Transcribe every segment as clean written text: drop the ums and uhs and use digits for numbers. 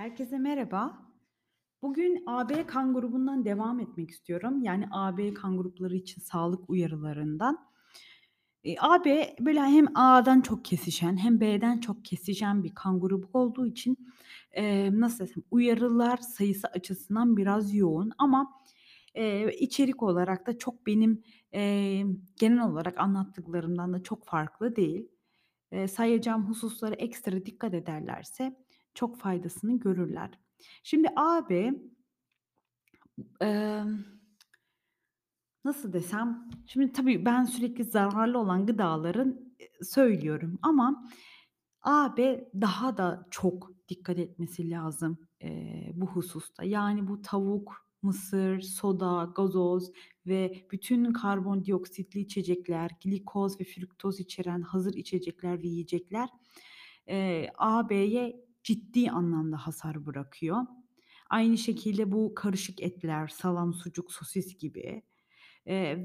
Herkese merhaba. Bugün AB kan grubundan devam etmek istiyorum. Yani AB kan grupları için sağlık uyarılarından. AB böyle hem A'dan çok kesişen hem B'den çok kesişen bir kan grubu olduğu için nasıl desem uyarılar sayısı açısından biraz yoğun ama içerik olarak da çok benim genel olarak anlattıklarımdan da çok farklı değil. Sayacağım hususlara ekstra dikkat ederlerse çok faydasını görürler. Şimdi AB nasıl desem, şimdi tabii ben sürekli zararlı olan gıdaların söylüyorum ama AB daha da çok dikkat etmesi lazım bu hususta. Yani bu tavuk, mısır, soda, gazoz ve bütün karbondioksitli içecekler, glikoz ve fruktoz içeren hazır içecekler ve yiyecekler AB'ye ciddi anlamda hasar bırakıyor. Aynı şekilde bu karışık etler, salam, sucuk, sosis gibi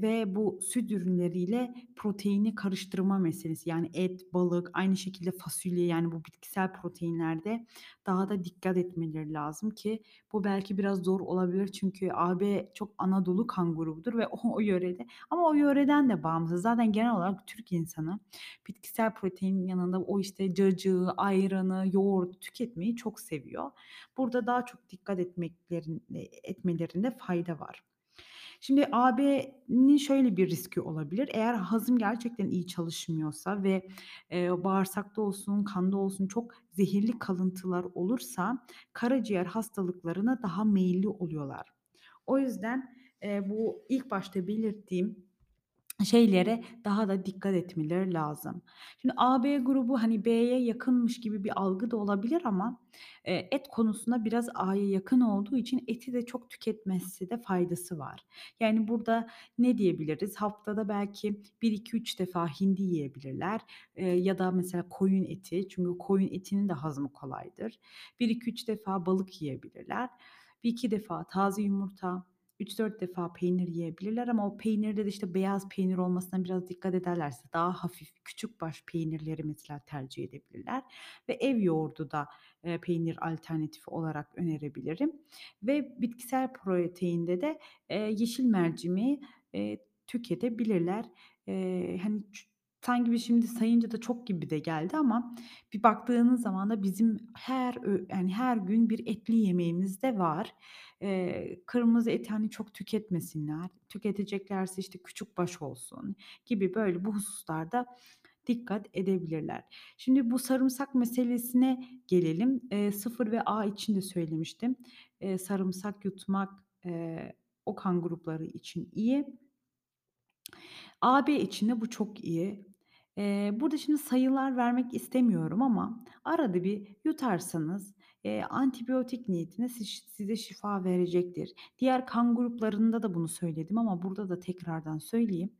ve bu süt ürünleriyle proteini karıştırma meselesi, yani et, balık, aynı şekilde fasulye, yani bu bitkisel proteinlerde daha da dikkat etmeleri lazım ki bu belki biraz zor olabilir çünkü AB çok Anadolu kan grubudur ve o yörede, ama o yöreden de bağımsız zaten genel olarak Türk insanı bitkisel proteinin yanında o işte cacığı, ayranı, yoğurt tüketmeyi çok seviyor. Burada daha çok dikkat etmelerinde fayda var. Şimdi AB'nin şöyle bir riski olabilir. Eğer hazım gerçekten iyi çalışmıyorsa ve bağırsakta olsun, kanda olsun çok zehirli kalıntılar olursa karaciğer hastalıklarına daha meyilli oluyorlar. O yüzden bu ilk başta belirttiğim şeylere daha da dikkat etmeleri lazım. Şimdi AB grubu hani B'ye yakınmış gibi bir algı da olabilir ama et konusunda biraz A'ya yakın olduğu için eti de çok tüketmesi de faydası var. Yani burada ne diyebiliriz? Haftada belki 1-2-3 defa hindi yiyebilirler ya da mesela koyun eti, çünkü koyun etinin de hazmı kolaydır. 1-2-3 defa balık yiyebilirler, 1-2 defa taze yumurta, 3-4 defa peynir yiyebilirler ama o peynirde de işte beyaz peynir olmasına biraz dikkat ederlerse daha hafif küçük baş peynirleri mesela tercih edebilirler. Ve ev yoğurdu da peynir alternatifi olarak önerebilirim. Ve bitkisel proteinde de yeşil mercimeği tüketebilirler. Hani sanki bir şimdi sayınca da çok gibi de geldi ama bir baktığınız zaman da bizim her gün bir etli yemeğimiz de var. Kırmızı eti hani çok tüketmesinler. Tüketeceklerse işte küçük baş olsun gibi böyle bu hususlarda dikkat edebilirler. Şimdi bu sarımsak meselesine gelelim. 0 ve A için de söylemiştim. Sarımsak yutmak o kan grupları için iyi. AB için de bu çok iyi. Burada şimdi sayılar vermek istemiyorum ama arada bir yutarsanız antibiyotik niyetine size şifa verecektir. Diğer kan gruplarında da bunu söyledim ama burada da tekrardan söyleyeyim.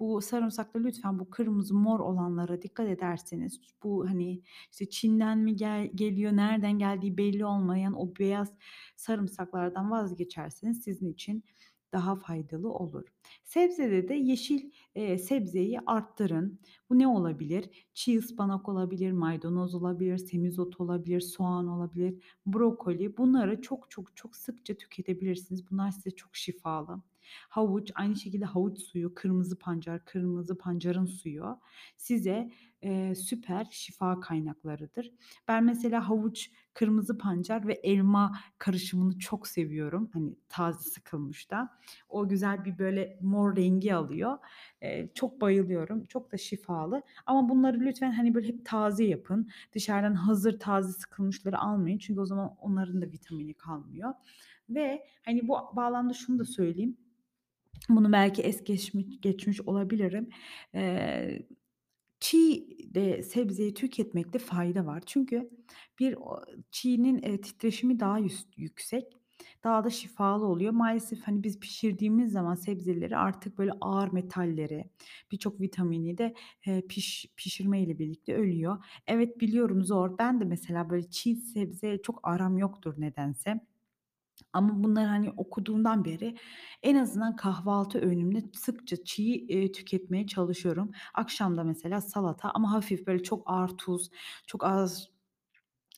Bu sarımsakta lütfen bu kırmızı mor olanlara dikkat ederseniz, bu hani işte Çin'den mi geliyor, nereden geldiği belli olmayan o beyaz sarımsaklardan vazgeçerseniz sizin için daha faydalı olur. Sebzede de yeşil sebzeyi arttırın. Bu ne olabilir? Çiğ ıspanak olabilir, maydanoz olabilir, semizot olabilir, soğan olabilir, brokoli. Bunları çok sıkça tüketebilirsiniz. Bunlar size çok şifalı. Havuç, aynı şekilde havuç suyu, kırmızı pancar, kırmızı pancarın suyu size süper şifa kaynaklarıdır. Ben mesela havuç, kırmızı pancar ve elma karışımını çok seviyorum. Hani taze sıkılmış da. O güzel bir böyle mor rengi alıyor. Çok bayılıyorum. Çok da şifalı. Ama bunları lütfen hani böyle hep taze yapın. Dışarıdan hazır taze sıkılmışları almayın. Çünkü o zaman onların da vitamini kalmıyor. Ve hani bu bağlamda şunu da söyleyeyim. Bunu belki es geçmiş olabilirim. Çiğ de sebzeyi tüketmekte fayda var. Çünkü bir çiğnin titreşimi daha yüksek. Daha da şifalı oluyor. Maalesef hani biz pişirdiğimiz zaman sebzeleri artık böyle ağır metalleri, birçok vitamini de pişirme ile birlikte ölüyor. Evet biliyorum zor. Ben de mesela böyle çiğ sebze çok aram yoktur nedense. Ama bunlar hani okuduğumdan beri en azından kahvaltı öğünümde sıkça çiğ tüketmeye çalışıyorum. Akşamda mesela salata ama hafif böyle çok ağır tuz, çok az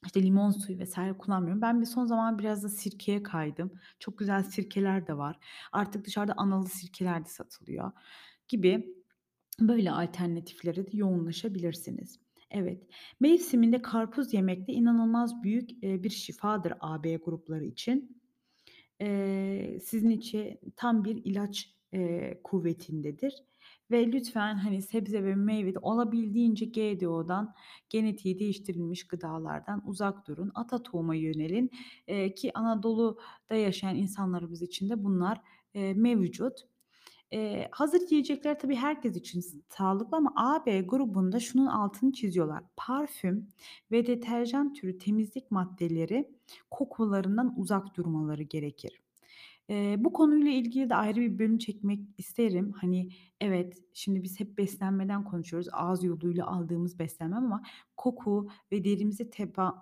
İşte limon suyu vesaire kullanmıyorum. Ben bir son zaman biraz da sirkeye kaydım. Çok güzel sirkeler de var. Artık dışarıda analı sirkeler de satılıyor gibi böyle alternatiflere de yoğunlaşabilirsiniz. Evet, mevsiminde karpuz yemek de inanılmaz büyük bir şifadır AB grupları için. Sizin için tam bir ilaç kuvvetindedir. Ve lütfen hani sebze ve meyvede olabildiğince GDO'dan, genetiği değiştirilmiş gıdalardan uzak durun. Ata tohuma yönelin ki Anadolu'da yaşayan insanlarımız için de bunlar mevcut. Hazır yiyecekler tabii herkes için sağlıklı ama AB grubunda şunun altını çiziyorlar. Parfüm ve deterjan türü temizlik maddeleri kokularından uzak durmaları gerekir. Bu konuyla ilgili de ayrı bir bölüm çekmek isterim. Hani evet, şimdi biz hep beslenmeden konuşuyoruz. Ağız yoluyla aldığımız beslenme ama koku ve derimize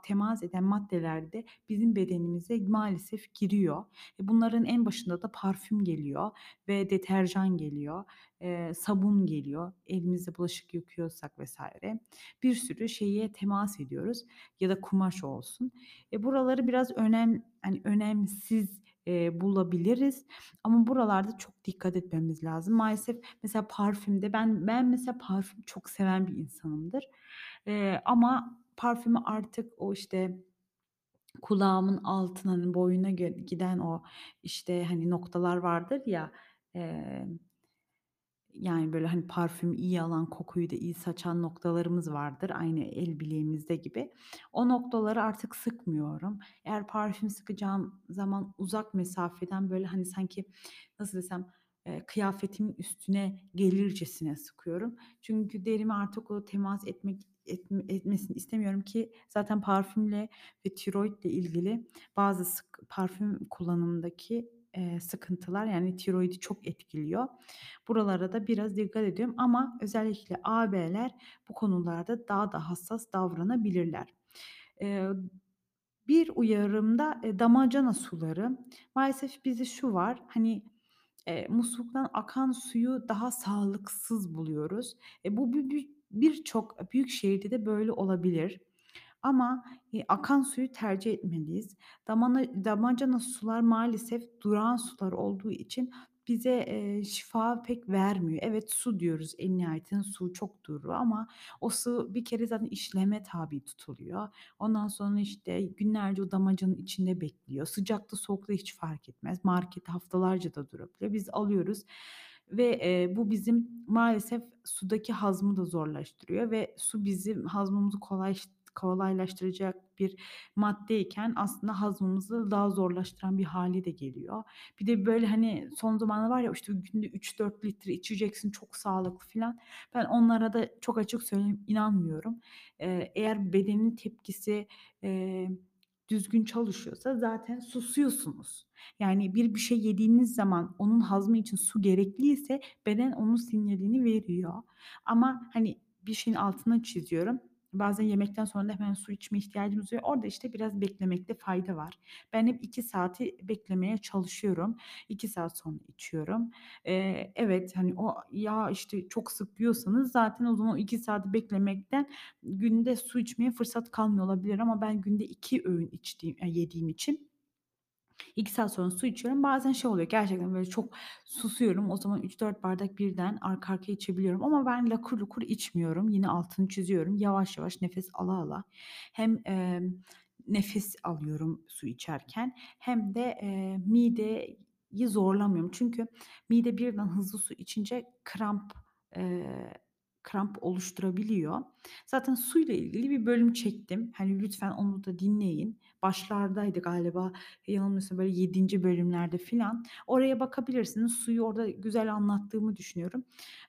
temas eden maddeler de bizim bedenimize maalesef giriyor. Bunların en başında da parfüm geliyor ve deterjan geliyor, sabun geliyor. Elimizde bulaşık yıkıyorsak vesaire bir sürü şeye temas ediyoruz ya da kumaş olsun. Buraları biraz önemsiz bulabiliriz ama buralarda çok dikkat etmemiz lazım. Maalesef mesela parfümde ben mesela parfüm çok seven bir insanımdır. Ama parfümü artık o işte kulağımın altına, hani boyuna giden o işte hani noktalar vardır ya, yani böyle hani parfüm iyi alan, kokuyu da iyi saçan noktalarımız vardır. Aynı el bileğimizde gibi. O noktaları artık sıkmıyorum. Eğer parfüm sıkacağım zaman uzak mesafeden böyle hani sanki nasıl desem kıyafetimin üstüne gelircesine sıkıyorum. Çünkü derime artık o temas etmesini istemiyorum ki zaten parfümle ve tiroidle ilgili bazı parfüm kullanımındaki sıkıntılar, yani tiroidi çok etkiliyor. Buralara da biraz dikkat ediyorum ama özellikle AB'ler bu konularda daha da hassas davranabilirler. Bir uyarımda damacana suları. Maalesef bizde şu var, hani musluktan akan suyu daha sağlıksız buluyoruz. Bu birçok büyük şehirde de böyle olabilir. Ama akan suyu tercih etmeliyiz. Damacana sular maalesef durağan sular olduğu için bize şifa pek vermiyor. Evet, su diyoruz, en nihayetinde su çok duru ama o su bir kere zaten işleme tabi tutuluyor. Ondan sonra işte günlerce o damacanın içinde bekliyor. Sıcakta soğukta hiç fark etmez. Markette haftalarca da durabiliyor. Biz alıyoruz. Ve bu bizim maalesef sudaki hazmı da zorlaştırıyor ve su bizim hazmımızı kolaylaştıracak bir maddeyken aslında hazmımızı daha zorlaştıran bir hali de geliyor. Bir de böyle hani son zamanlarda var ya işte günde 3-4 litre içeceksin, çok sağlıklı filan. Ben onlara da çok açık söyleyeyim, inanmıyorum. Eğer bedenin tepkisi düzgün çalışıyorsa zaten susuyorsunuz. Yani bir şey yediğiniz zaman onun hazmı için su gerekliyse beden onun sinyalini veriyor. Ama hani bir şeyin altına çiziyorum. Bazen yemekten sonra da hemen su içme ihtiyacımız oluyor. Orada işte biraz beklemekte fayda var. Ben hep 2 saati beklemeye çalışıyorum. 2 saat sonra içiyorum. Evet, hani o yağ işte çok sık yiyorsanız zaten o zaman 2 saati beklemekten günde su içmeye fırsat kalmıyor olabilir. Ama ben günde 2 öğün yediğim için 2 saat sonra su içiyorum. Bazen şey oluyor, gerçekten böyle çok susuyorum. O zaman 3-4 bardak birden arka arkaya içebiliyorum. Ama ben lakur lukur içmiyorum. Yine altını çiziyorum. Yavaş yavaş nefes ala ala. Hem nefes alıyorum su içerken. Hem de mideyi zorlamıyorum. Çünkü mide birden hızlı su içince kramp oluşturabiliyor. Zaten suyla ilgili bir bölüm çektim. Hani lütfen onu da dinleyin. Başlardaydı galiba, yanılmıyorsam böyle 7. bölümlerde filan. Oraya bakabilirsiniz. Suyu orada güzel anlattığımı düşünüyorum.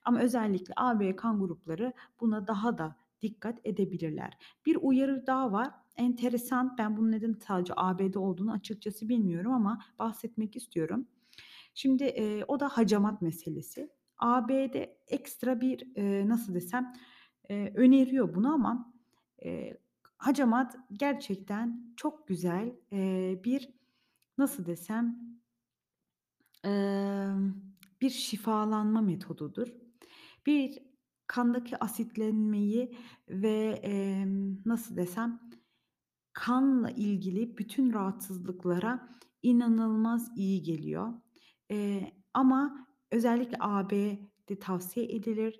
Ama özellikle AB kan grupları buna daha da dikkat edebilirler. Bir uyarı daha var. Enteresan. Ben bunun neden sadece AB'de olduğunu açıkçası bilmiyorum ama bahsetmek istiyorum. Şimdi o da hacamat meselesi. AB'de ekstra bir nasıl desem öneriyor bunu ama hacamat gerçekten çok güzel bir nasıl desem bir şifalanma metodudur. Bir kandaki asitlenmeyi ve nasıl desem kanla ilgili bütün rahatsızlıklara inanılmaz iyi geliyor. Ama özellikle AB'de tavsiye edilir.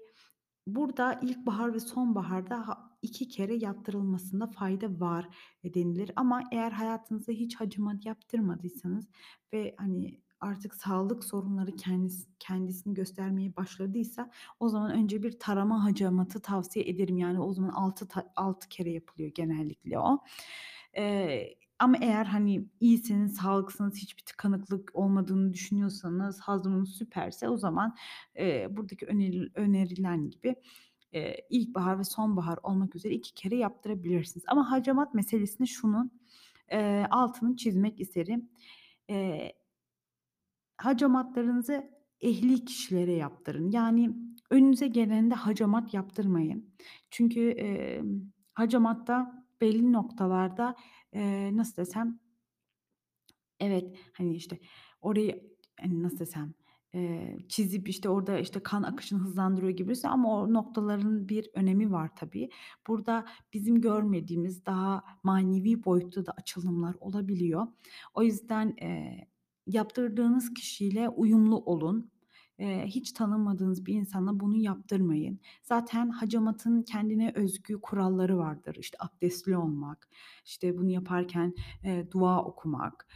Burada ilkbahar ve sonbaharda 2 kere yaptırılmasında fayda var denilir. Ama eğer hayatınızda hiç hacım yaptırmadıysanız ve hani artık sağlık sorunları kendisini göstermeye başladıysa o zaman önce bir tarama hacamatı tavsiye ederim. Yani o zaman 6 kere yapılıyor genellikle o. Ama eğer hani iyisiniz, sağlıksınız, hiçbir tıkanıklık olmadığını düşünüyorsanız, hazmanız süperse o zaman buradaki önerilen gibi ilkbahar ve sonbahar olmak üzere 2 kere yaptırabilirsiniz. Ama hacamat meselesini şunun altını çizmek isterim. Hacamatlarınızı ehli kişilere yaptırın. Yani önünüze gelende hacamat yaptırmayın. Çünkü hacamatta belli noktalarda nasıl desem evet hani işte orayı hani nasıl desem çizip işte orada işte kan akışını hızlandırıyor gibiyse ama o noktaların bir önemi var tabii. Burada bizim görmediğimiz daha manevi boyutta da açılımlar olabiliyor. O yüzden yaptırdığınız kişiyle uyumlu olun. Hiç tanımadığınız bir insanla bunu yaptırmayın. Zaten hacamatın kendine özgü kuralları vardır. İşte abdestli olmak, işte bunu yaparken dua okumak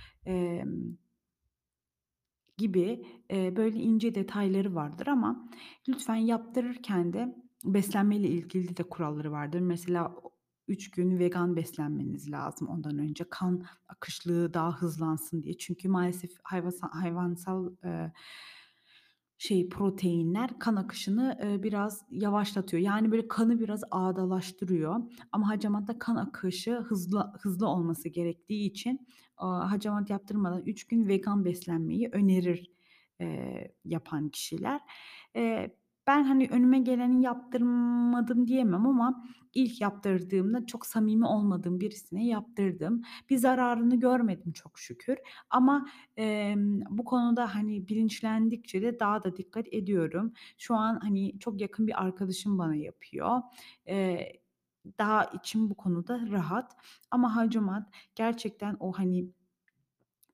gibi böyle ince detayları vardır ama lütfen yaptırırken de beslenmeyle ilgili de kuralları vardır. Mesela 3 gün vegan beslenmeniz lazım ondan önce kan akışlığı daha hızlansın diye. Çünkü maalesef hayvansal proteinler kan akışını biraz yavaşlatıyor. Yani böyle kanı biraz ağdalaştırıyor. Ama hacamatta kan akışı hızlı olması gerektiği için hacamat yaptırmadan 3 gün vegan beslenmeyi önerir yapan kişiler. Ben hani önüme geleni yaptırmadım diyemem ama ilk yaptırdığımda çok samimi olmadığım birisine yaptırdım. Bir zararını görmedim çok şükür. Ama bu konuda hani bilinçlendikçe de daha da dikkat ediyorum. Şu an hani çok yakın bir arkadaşım bana yapıyor. Daha içim bu konuda rahat. Ama hacamat gerçekten o hani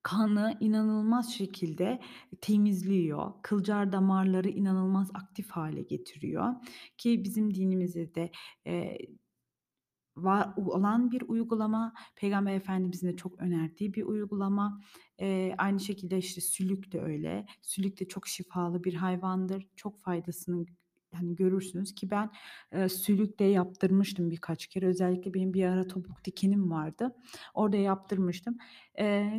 kanı inanılmaz şekilde temizliyor. Kılcal damarları inanılmaz aktif hale getiriyor. Ki bizim dinimizde de var olan bir uygulama. Peygamber Efendimiz'in de çok önerdiği bir uygulama. Aynı şekilde işte sülük de öyle. Sülük de çok şifalı bir hayvandır. Çok faydasını yani görürsünüz ki ben sülük de yaptırmıştım birkaç kere. Özellikle benim bir ara topuk dikinim vardı. Orada yaptırmıştım.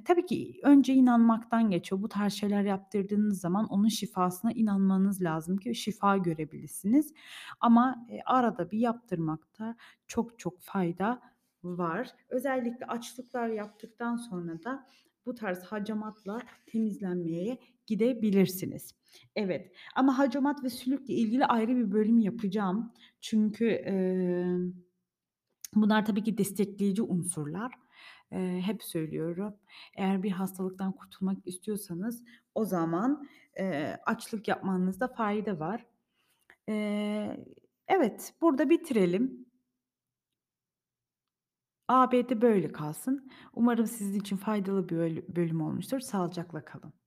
Tabii ki önce inanmaktan geçiyor. Bu tarz şeyler yaptırdığınız zaman onun şifasına inanmanız lazım ki şifa görebilirsiniz. Ama arada bir yaptırmakta çok fayda var. Özellikle açlıklar yaptıktan sonra da bu tarz hacamatla temizlenmeye gidebilirsiniz. Evet ama hacamat ve sülükle ilgili ayrı bir bölüm yapacağım. Çünkü bunlar tabii ki destekleyici unsurlar. Hep söylüyorum. Eğer bir hastalıktan kurtulmak istiyorsanız o zaman açlık yapmanızda fayda var. Evet burada bitirelim. AB'de böyle kalsın. Umarım sizin için faydalı bir bölüm olmuştur. Sağlıcakla kalın.